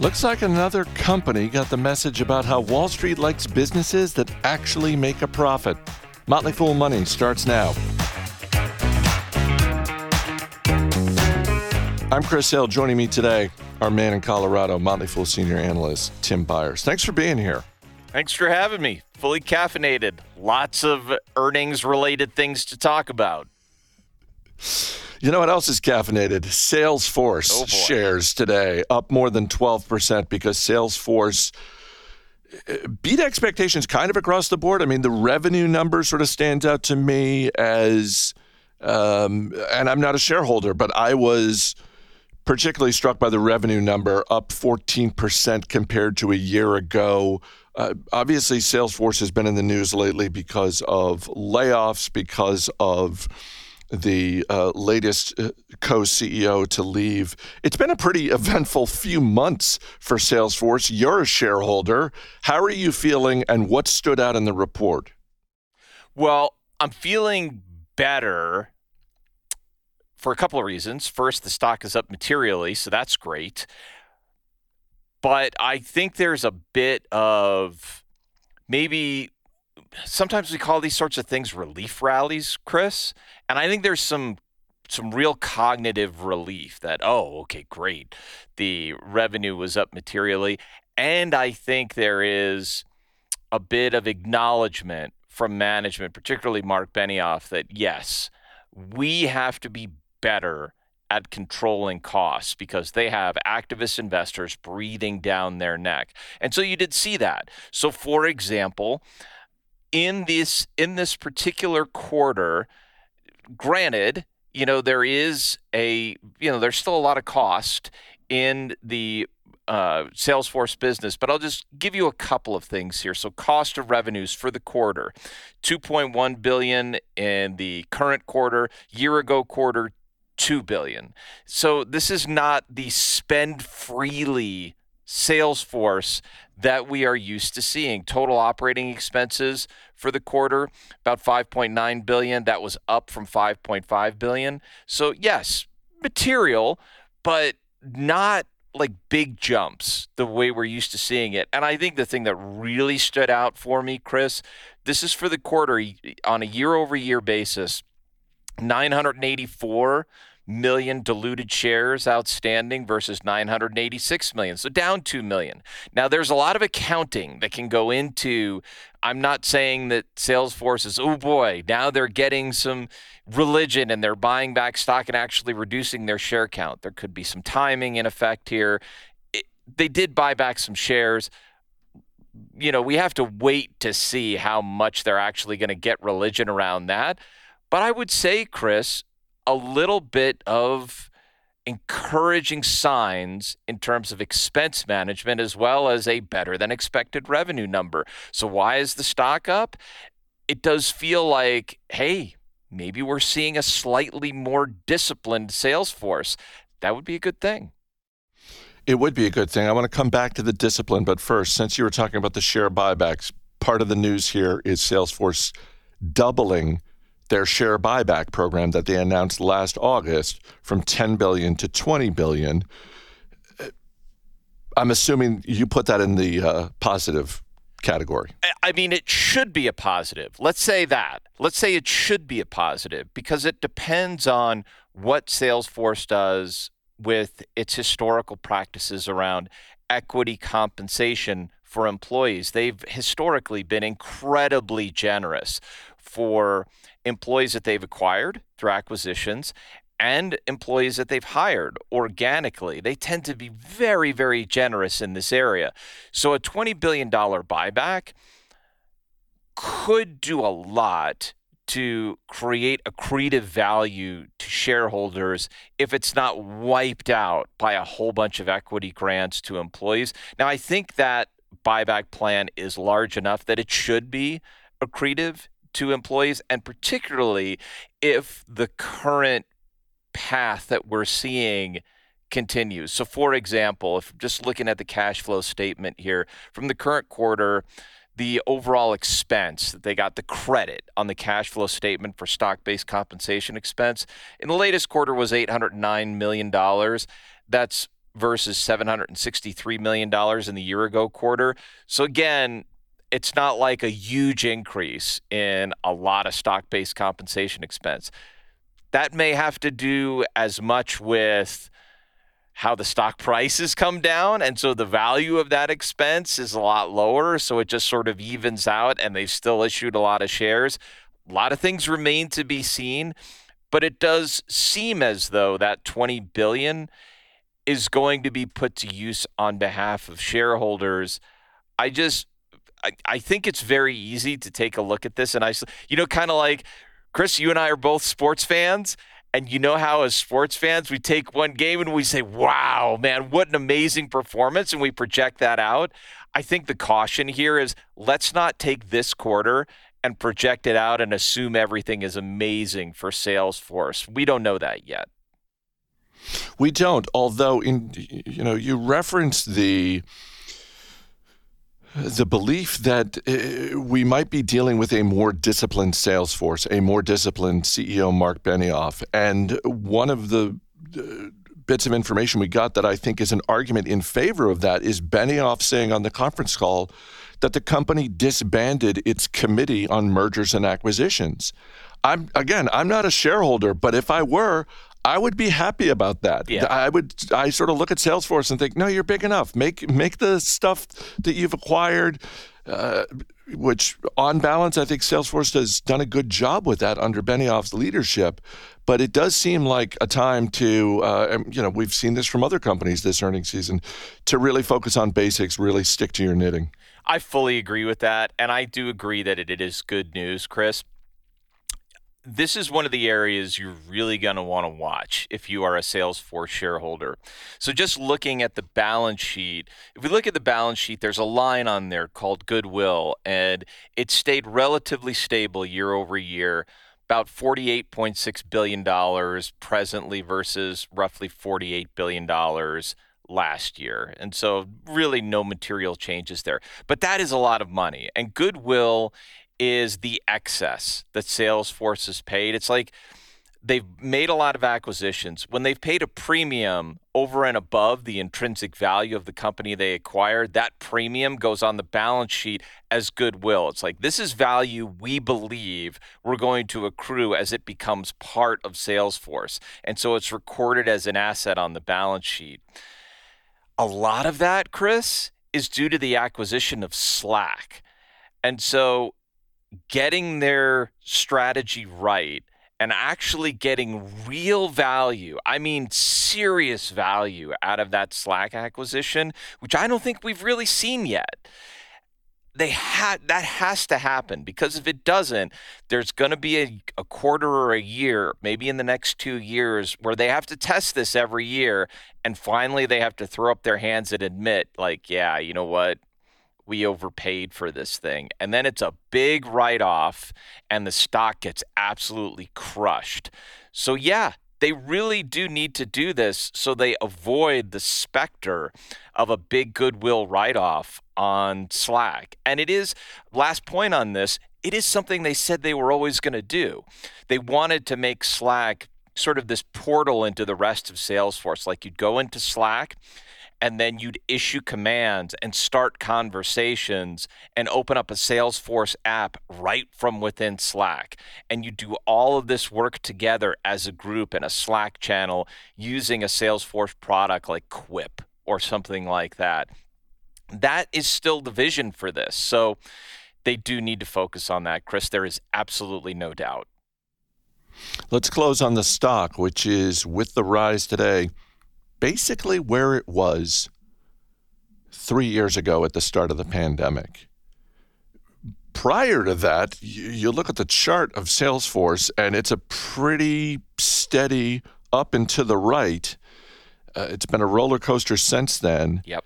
Looks like another company got the message about how Wall Street likes businesses that actually make a profit. Motley Fool Money starts now. I'm Chris Hill. Joining me today, our man in Colorado, Motley Fool Senior Analyst, Tim Beyers. Thanks for being here. Thanks for having me. Fully caffeinated. Lots of earnings-related things to talk about. You know what else is caffeinated? Salesforce shares today up more than 12% because Salesforce beat expectations kind of across the board. I mean, the revenue number sort of stands out to me as, and I'm not a shareholder, but I was particularly struck by the revenue number up 14% compared to a year ago. Obviously, Salesforce has been in the news lately because of layoffs, because of the latest co-CEO to leave. It's been a pretty eventful few months for Salesforce. You're a shareholder. How are you feeling, and what stood out in the report? Well, I'm feeling better for a couple of reasons. First, the stock is up materially, so that's great. But I think there's a bit of maybe... Sometimes we call these sorts of things relief rallies, Chris. And I think there's some real cognitive relief that, oh, okay, great. The revenue was up materially. And I think there is a bit of acknowledgement from management, particularly Mark Benioff, that yes, we have to be better at controlling costs because they have activist investors breathing down their neck. And so you did see that. So for example, in this particular quarter, granted, you know, there is a, you know, there's still a lot of cost in the Salesforce business, but I'll just give you a couple of things here. So cost of revenues for the quarter, $2.1 billion in the current quarter, year ago quarter, $2 billion. So this is not the spend freely Salesforce that we are used to seeing. Total operating expenses for the quarter, about $5.9 billion. That was up from $5.5 billion. So yes, material, but not like big jumps the way we're used to seeing it. And I think the thing that really stood out for me, Chris, this is for the quarter on a year-over-year basis, 984 million diluted shares outstanding versus 986 million. So down 2 million. Now, there's a lot of accounting that can go into, I'm not saying that Salesforce is, oh boy, now they're getting some religion and they're buying back stock and actually reducing their share count. There could be some timing in effect here. They did buy back some shares. You know, we have to wait to see how much they're actually going to get religion around that. But I would say, Chris, a little bit of encouraging signs in terms of expense management as well as a better than expected revenue number. So why is the stock up? It does feel like, hey, maybe we're seeing a slightly more disciplined sales force. That would be a good thing. It would be a good thing. I want to come back to the discipline, but first, since you were talking about the share buybacks, part of the news here is Salesforce doubling their share buyback program that they announced last August from $10 billion to $20 billion. I'm assuming you put that in the positive category. I mean, it should be a positive. Let's say that. Let's say it should be a positive because it depends on what Salesforce does with its historical practices around equity compensation for employees. They've historically been incredibly generous for employees that they've acquired through acquisitions and employees that they've hired organically. They tend to be very, very generous in this area. So a $20 billion buyback could do a lot to create accretive value to shareholders if it's not wiped out by a whole bunch of equity grants to employees. Now, I think that buyback plan is large enough that it should be accretive to employees, and particularly if the current path that we're seeing continues. So for example, if just looking at the cash flow statement here, from the current quarter, the overall expense that they got, the credit on the cash flow statement for stock-based compensation expense in the latest quarter was $809 million. That's versus $763 million in the year-ago quarter. So again, it's not like a huge increase in a lot of stock-based compensation expense. That may have to do as much with how the stock prices come down, and so the value of that expense is a lot lower, so it just sort of evens out, and they've still issued a lot of shares. A lot of things remain to be seen, but it does seem as though that $20 billion is going to be put to use on behalf of shareholders. I think it's very easy to take a look at this. And kind of like, Chris, you and I are both sports fans. And you know how as sports fans, we take one game and we say, wow, man, what an amazing performance. And we project that out. I think the caution here is let's not take this quarter and project it out and assume everything is amazing for Salesforce. We don't know that yet. We don't, although you referenced the belief that we might be dealing with a more disciplined Salesforce, a more disciplined CEO Mark Benioff. And one of the bits of information we got that I think is an argument in favor of that is Benioff saying on the conference call that the company disbanded its committee on mergers and acquisitions. I'm not a shareholder, but if I were, I would be happy about that. Yeah. I sort of look at Salesforce and think, no, you're big enough. Make the stuff that you've acquired, which on balance, I think Salesforce has done a good job with that under Benioff's leadership. But it does seem like a time to, we've seen this from other companies this earnings season, to really focus on basics, really stick to your knitting. I fully agree with that. And I do agree that it is good news, Chris. This is one of the areas you're really going to want to watch if you are a Salesforce shareholder. So just looking at the balance sheet, if we look at the balance sheet, there's a line on there called goodwill, and it stayed relatively stable year over year, about $48.6 billion presently versus roughly $48 billion last year. And so really no material changes there. But that is a lot of money, and goodwill is the excess that Salesforce has paid. It's like they've made a lot of acquisitions. When they've paid a premium over and above the intrinsic value of the company they acquired, that premium goes on the balance sheet as goodwill. It's like, this is value we believe we're going to accrue as it becomes part of Salesforce. And so it's recorded as an asset on the balance sheet. A lot of that, Chris, is due to the acquisition of Slack. And so getting their strategy right and actually getting real value, I mean serious value, out of that Slack acquisition, which I don't think we've really seen yet. That has to happen, because if it doesn't, there's going to be a quarter or a year, maybe in the next 2 years, where they have to test this every year, and finally they have to throw up their hands and admit, like, yeah, you know what? We overpaid for this thing. And then it's a big write-off and the stock gets absolutely crushed. So yeah, they really do need to do this so they avoid the specter of a big goodwill write-off on Slack. And it is, last point on this, it is something they said they were always going to do. They wanted to make Slack sort of this portal into the rest of Salesforce. Like, you'd go into Slack and then you'd issue commands and start conversations and open up a Salesforce app right from within Slack. And you do all of this work together as a group in a Slack channel using a Salesforce product like Quip or something like that. That is still the vision for this. So they do need to focus on that, Chris. There is absolutely no doubt. Let's close on the stock, which is, with the rise today, basically where it was 3 years ago at the start of the pandemic. Prior to that, you look at the chart of Salesforce, and it's a pretty steady up and to the right. It's been a roller coaster since then. Yep.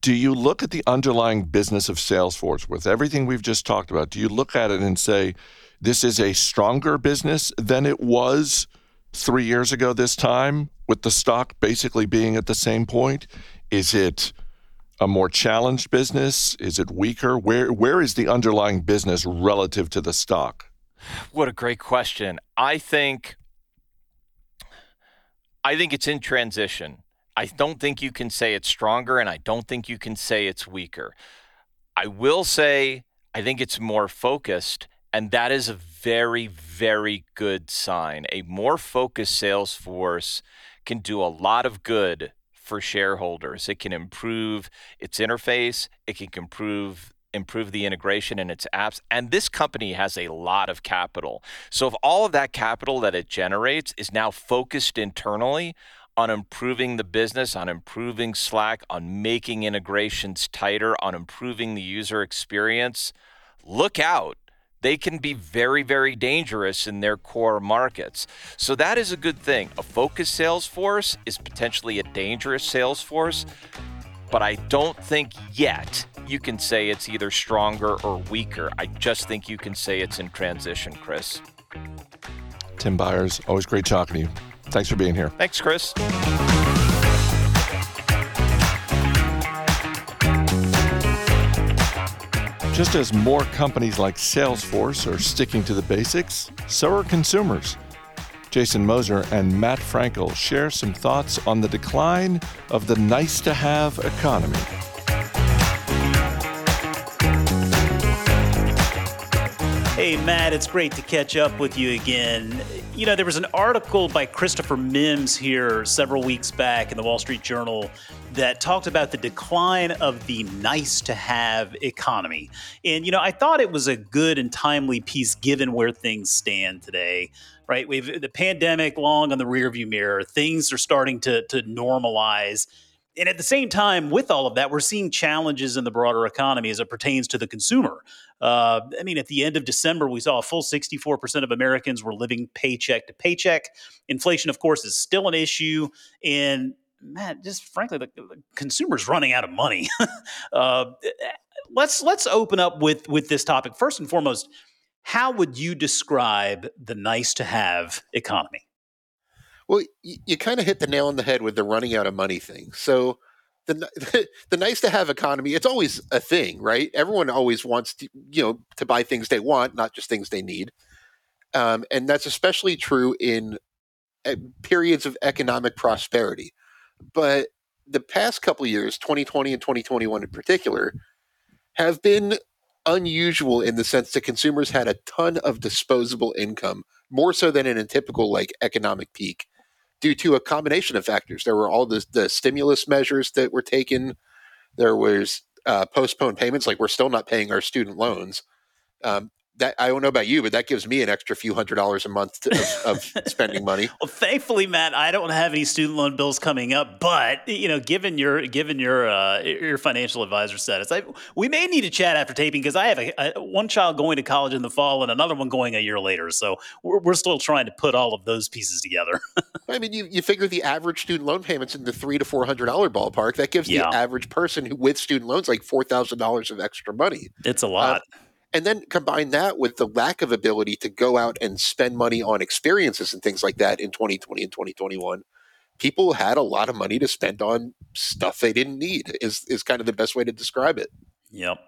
Do you look at the underlying business of Salesforce with everything we've just talked about? Do you look at it and say, this is a stronger business than it was 3 years ago this time, with the stock basically being at the same point? Is it a more challenged business? Is it weaker? Where is the underlying business relative to the stock? What a great question. I think it's in transition. I don't think you can say it's stronger, and I don't think you can say it's weaker. I will say I think it's more focused, and that is a very, very good sign. A more focused sales force can do a lot of good for shareholders. It can improve its interface. It can improve the integration in its apps. And this company has a lot of capital. So if all of that capital that it generates is now focused internally on improving the business, on improving Slack, on making integrations tighter, on improving the user experience, look out. They can be very, very dangerous in their core markets. So that is a good thing. A focused sales force is potentially a dangerous sales force, but I don't think yet you can say it's either stronger or weaker. I just think you can say it's in transition, Chris. Tim Beyers, always great talking to you. Thanks for being here. Thanks, Chris. Just as more companies like Salesforce are sticking to the basics, so are consumers. Jason Moser and Matt Frankel share some thoughts on the decline of the nice-to-have economy. Hey, Matt, it's great to catch up with you again. You know, there was an article by Christopher Mims here several weeks back in the Wall Street Journal that talked about the decline of the nice-to-have economy. And, you know, I thought it was a good and timely piece given where things stand today, right? We've the pandemic long on the rearview mirror. Things are starting to normalize. And at the same time, with all of that, we're seeing challenges in the broader economy as it pertains to the consumer. I mean, at the end of December, we saw a full 64% of Americans were living paycheck to paycheck. Inflation, of course, is still an issue. And, Matt, just frankly, the consumer's running out of money. Let's open up with this topic. First and foremost, how would you describe the nice-to-have economy? Well, you kind of hit the nail on the head with the running out of money thing. So the nice-to-have economy, it's always a thing, right? Everyone always wants to, you know, to buy things they want, not just things they need. And that's especially true in periods of economic prosperity. But the past couple of years, 2020 and 2021 in particular, have been unusual in the sense that consumers had a ton of disposable income, more so than in a typical like economic peak, due to a combination of factors. There were all the stimulus measures that were taken. There was postponed payments, like we're still not paying our student loans. That I don't know about you, but that gives me an extra few $100s a month of spending money. Well, thankfully, Matt, I don't have any student loan bills coming up. But you know, given your financial advisor status, we may need to chat after taping because I have one child going to college in the fall and another one going a year later. So we're still trying to put all of those pieces together. I mean, you figure the average student loan payments in the $300 to $400 ballpark. That gives the average person with student loans like $4,000 of extra money. It's a lot. And then combine that with the lack of ability to go out and spend money on experiences and things like that in 2020 and 2021. People had a lot of money to spend on stuff they didn't need is kind of the best way to describe it. Yep.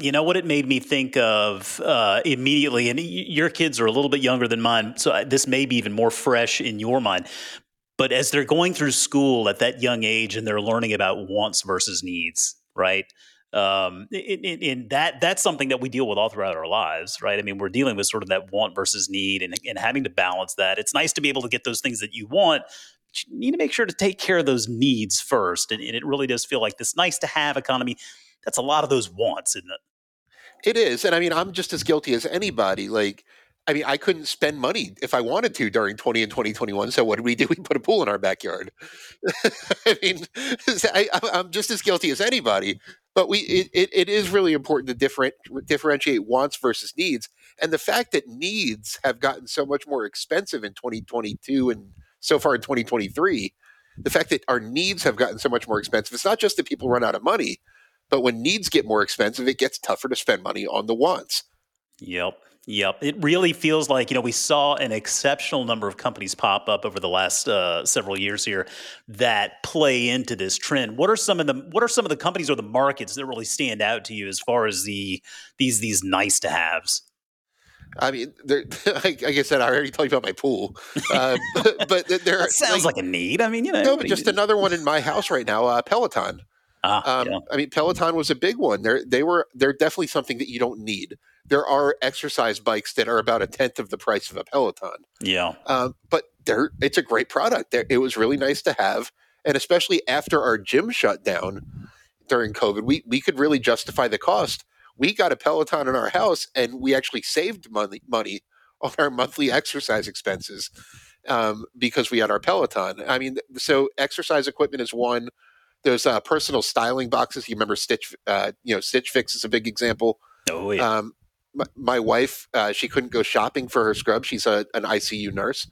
You know what it made me think of immediately, and your kids are a little bit younger than mine, so this may be even more fresh in your mind. But as they're going through school at that young age and they're learning about wants versus needs, right? In that's something that we deal with all throughout our lives, right? I mean, we're dealing with sort of that want versus need and having to balance that. It's nice to be able to get those things that you want, but you need to make sure to take care of those needs first. And it really does feel like this nice to have economy. That's a lot of those wants, isn't it? It is. And I mean, I'm just as guilty as anybody. Like, I mean, I couldn't spend money if I wanted to during 20 and 2021. So what do? We put a pool in our backyard. I mean, I'm just as guilty as anybody. But it is really important to differentiate wants versus needs. And the fact that needs have gotten so much more expensive in 2022 and so far in 2023, the fact that our needs have gotten so much more expensive, it's not just that people run out of money, but when needs get more expensive, it gets tougher to spend money on the wants. Yep. It really feels like, you know, we saw an exceptional number of companies pop up over the last several years here that play into this trend. What are some of the companies or the markets that really stand out to you as far as these nice to haves? I mean, like I said, I already told you about my pool, but there that sounds like a need. I mean, you know, no, but just another one in my house right now, Peloton. Yeah. I mean, Peloton was a big one. They're definitely something that you don't need. There are exercise bikes that are about 1/10 of the price of a Peloton. Yeah. But it's a great product. It was really nice to have. And especially after our gym shut down during COVID, we could really justify the cost. We got a Peloton in our house, and we actually saved money on our monthly exercise expenses because we had our Peloton. I mean, so exercise equipment is one. There's personal styling boxes. You remember Stitch Fix is a big example. Oh, yeah. My wife, she couldn't go shopping for her scrub. She's an ICU nurse.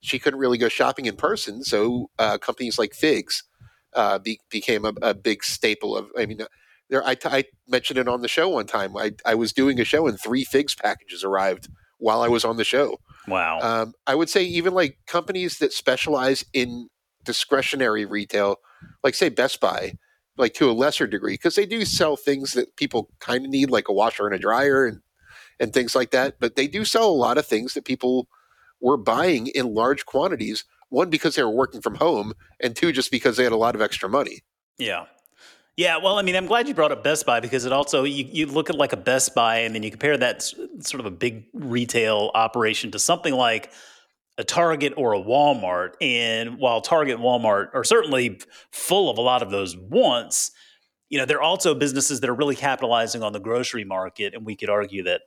She couldn't really go shopping in person, so companies like Figs became a big staple of. I mean, I mentioned it on the show one time. I was doing a show and 3 Figs packages arrived while I was on the show. Wow. I would say even like companies that specialize in discretionary retail, like say Best Buy, like to a lesser degree, because they do sell things that people kind of need, like a washer and a dryer and things like that. But they do sell a lot of things that people were buying in large quantities, one, because they were working from home, and two, just because they had a lot of extra money. Yeah. Yeah, well, I mean, I'm glad you brought up Best Buy, because it also, you look at like a Best Buy and then you compare that sort of a big retail operation to something like a Target or a Walmart. And while Target and Walmart are certainly full of a lot of those wants, you know, they're also businesses that are really capitalizing on the grocery market. And we could argue that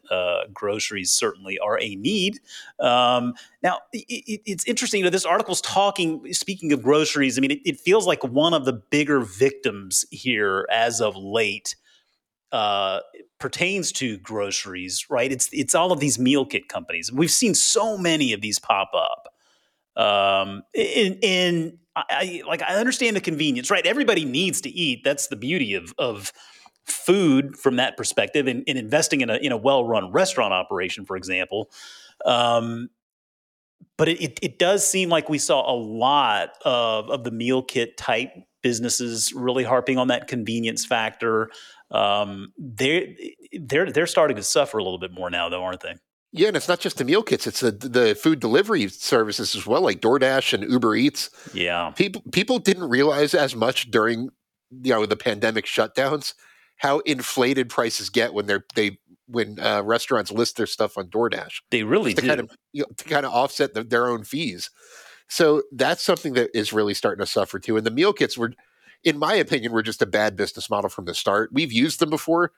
groceries certainly are a need. Now, it's interesting, you know, this article's speaking of groceries, I mean, it feels like one of the bigger victims here as of late pertains to groceries, right? It's all of these meal kit companies. We've seen so many of these pop up. I understand the convenience, right? Everybody needs to eat. That's the beauty of food from that perspective, and investing in a well-run restaurant operation, for example. But it does seem like we saw a lot of the meal kit type businesses really harping on that convenience factor. They're starting to suffer a little bit more now, though, aren't they? Yeah, and it's not just the meal kits; it's the food delivery services as well, like DoorDash and Uber Eats. Yeah, people didn't realize as much during the pandemic shutdowns how inflated prices get when when restaurants list their stuff on DoorDash. They really do to kind of offset their own fees. So that's something that is really starting to suffer too. And the meal kits were, in my opinion, were just a bad business model from the start. We've used them before.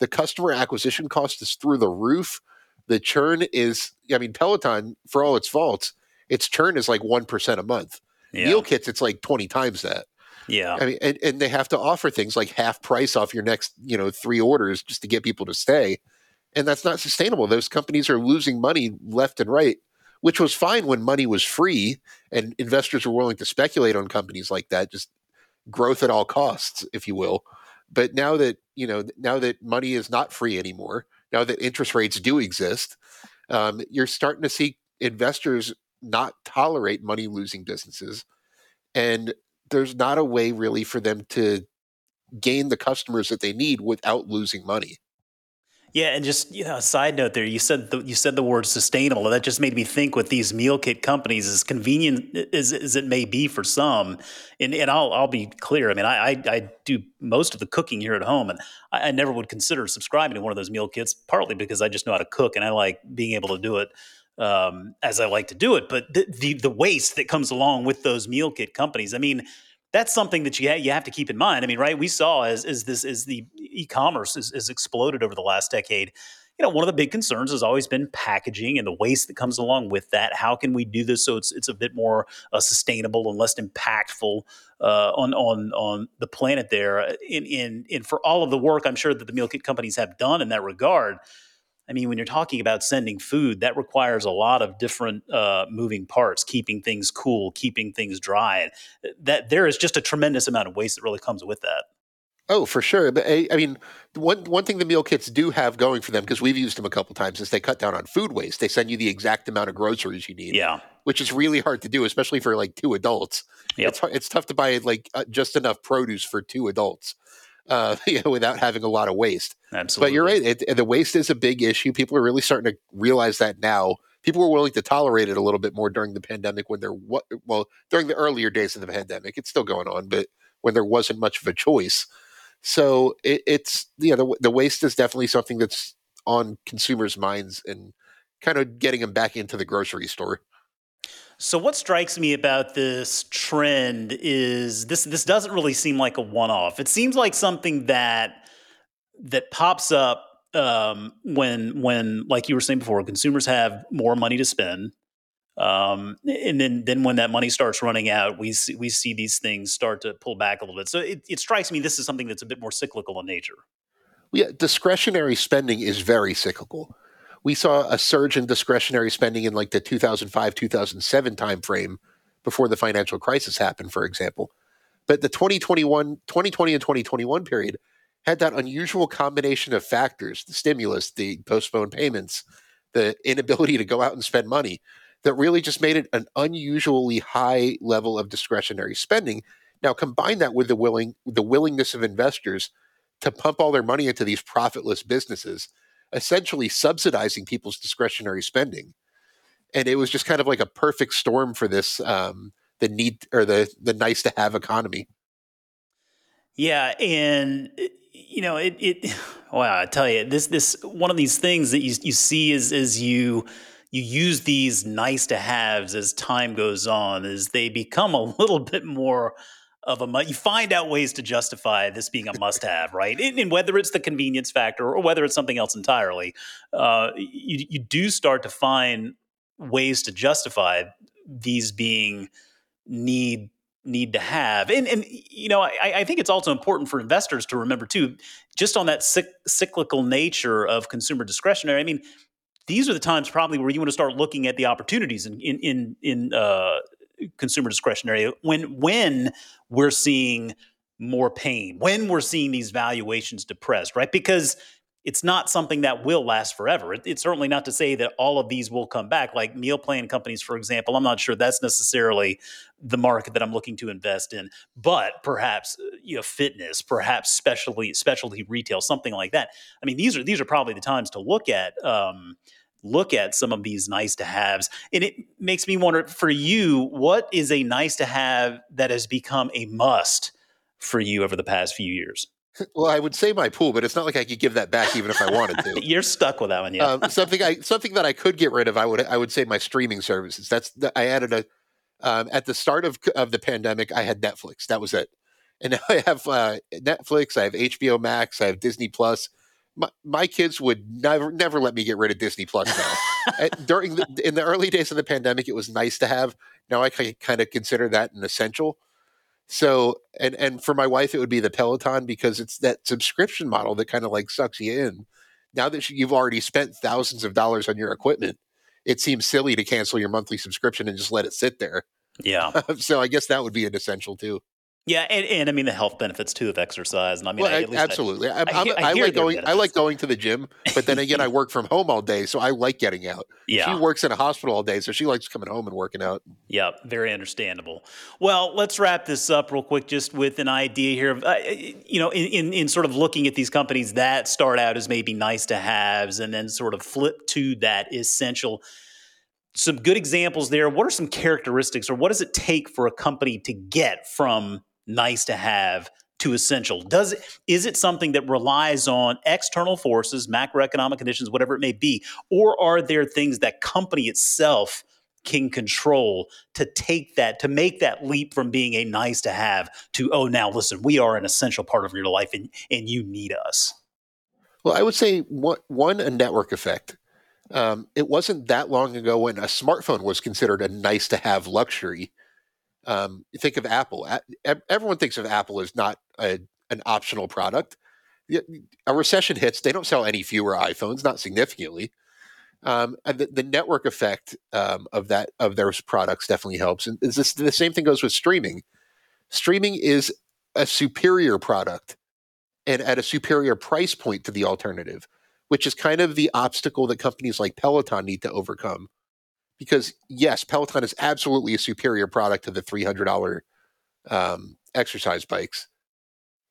The customer acquisition cost is through the roof. The churn is, I mean, Peloton, for all its faults, its churn is like 1% a month. Yeah. Meal kits, it's like 20 times that. Yeah. I mean, and they have to offer things like half price off your next, 3 orders just to get people to stay. And that's not sustainable. Those companies are losing money left and right, which was fine when money was free and investors were willing to speculate on companies like that, just growth at all costs, if you will. But now that money is not free anymore, now that interest rates do exist, you're starting to see investors not tolerate money-losing businesses. And there's not a way really for them to gain the customers that they need without losing money. Yeah, and just a side note there, you said the word sustainable. That just made me think with these meal kit companies, as convenient as it may be for some, and I'll be clear. I mean, I do most of the cooking here at home, and I never would consider subscribing to one of those meal kits, partly because I just know how to cook and I like being able to do it as I like to do it. But the waste that comes along with those meal kit companies, I mean, that's something that you have to keep in mind. I mean, right? We saw as the e-commerce has exploded over the last decade, one of the big concerns has always been packaging and the waste that comes along with that. How can we do this so it's a bit more sustainable and less impactful on the planet there? And for all of the work I'm sure that the meal kit companies have done in that regard, I mean, when you're talking about sending food, that requires a lot of different moving parts, keeping things cool, keeping things dry. That there is just a tremendous amount of waste that really comes with that. Oh, for sure. But I mean, one thing the meal kits do have going for them, because we've used them a couple times, is they cut down on food waste. They send you the exact amount of groceries you need, which is really hard to do, especially for like 2 adults. Yep. It's tough to buy like just enough produce for 2 adults. without having a lot of waste. Absolutely. But you're right. The waste is a big issue. People are really starting to realize that now. People were willing to tolerate it a little bit more during the pandemic when there was, well, during the earlier days of the pandemic, it's still going on, but when there wasn't much of a choice. So it's, you know, the waste is definitely something that's on consumers' minds and kind of getting them back into the grocery store. So what strikes me about this trend is this doesn't really seem like a one-off. It seems like something that pops up when, like you were saying before, consumers have more money to spend. And then when that money starts running out, we see these things start to pull back a little bit. So it strikes me this is something that's a bit more cyclical in nature. Yeah, discretionary spending is very cyclical. We saw a surge in discretionary spending in like the 2005, 2007 timeframe before the financial crisis happened, for example. But the 2020 and 2021 period had that unusual combination of factors, the stimulus, the postponed payments, the inability to go out and spend money, that really just made it an unusually high level of discretionary spending. Now, combine that with the willingness of investors to pump all their money into these profitless businesses, essentially subsidizing people's discretionary spending. And it was just kind of like a perfect storm for this, the need or the nice to have economy. Yeah. And you know, I tell you, this one of these things that you see is as you use these nice to haves as time goes on, as they become a little bit more of a, you find out ways to justify this being a must have, right? And whether it's the convenience factor or whether it's something else entirely, you do start to find ways to justify these being need to have. And you know, I think it's also important for investors to remember too, just on that cyclical nature of consumer discretionary. I mean, these are the times probably where you want to start looking at the opportunities in consumer discretionary when we're seeing more pain, when we're seeing these valuations depressed, right? Because it's not something that will last forever. It's certainly not to say that all of these will come back, like meal plan companies, for example. I'm not sure that's necessarily the market that I'm looking to invest in, but perhaps, you know, fitness, perhaps specialty retail, something like that. I mean, these are probably the times to look at some of these nice to haves. And it makes me wonder, for you, what is a nice to have that has become a must for you over the past few years? Well, I would say my pool, but it's not like I could give that back even if I wanted to. You're stuck with that one, yeah. Something that I could get rid of, I would say my streaming services. I added at the start of the pandemic, I had Netflix. That was it. And now I have Netflix, I have HBO Max, I have Disney Plus. My kids would never let me get rid of Disney Plus now. In the early days of the pandemic, it was nice to have. Now I kind of consider that an essential. So, and for my wife, it would be the Peloton, because it's that subscription model that kind of like sucks you in. Now that you've already spent thousands of dollars on your equipment, it seems silly to cancel your monthly subscription and just let it sit there. Yeah. So I guess that would be an essential too. Yeah, and I mean the health benefits too of exercise, and I mean absolutely. I like going to the gym, but then again, I work from home all day, so I like getting out. Yeah, she works in a hospital all day, so she likes coming home and working out. Yeah, very understandable. Well, let's wrap this up real quick, just with an idea here of in sort of looking at these companies that start out as maybe nice to haves, and then sort of flip to that essential. Some good examples there. What are some characteristics, or what does it take for a company to get from nice to have to essential? Is it something that relies on external forces, macroeconomic conditions, whatever it may be, or are there things that company itself can control to make that leap from being a nice to have to, oh, now listen, we are an essential part of your life and you need us? Well, I would say one, a network effect. It wasn't that long ago when a smartphone was considered a nice to have luxury. Think of Apple. Everyone thinks of Apple as not an optional product. A recession hits, they don't sell any fewer iPhones, not significantly. And the network effect of their products definitely helps. And the same thing goes with streaming. Streaming is a superior product and at a superior price point to the alternative, which is kind of the obstacle that companies like Peloton need to overcome. Because yes, Peloton is absolutely a superior product to the $300 exercise bikes,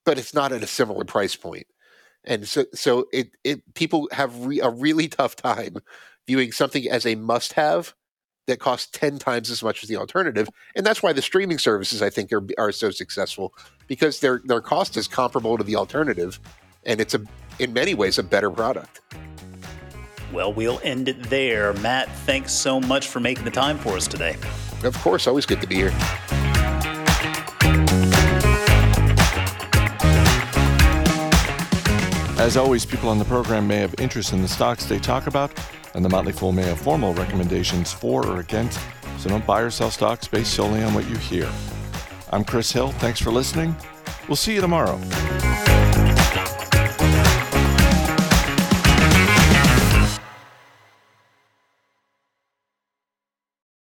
but it's not at a similar price point. And so it people have a really tough time viewing something as a must-have that costs 10 times as much as the alternative. And that's why the streaming services, I think, are so successful, because their cost is comparable to the alternative, and it's in many ways a better product. Well, we'll end it there. Matt, thanks so much for making the time for us today. Of course, always good to be here. As always, people on the program may have interest in the stocks they talk about, and The Motley Fool may have formal recommendations for or against, so don't buy or sell stocks based solely on what you hear. I'm Chris Hill. Thanks for listening. We'll see you tomorrow.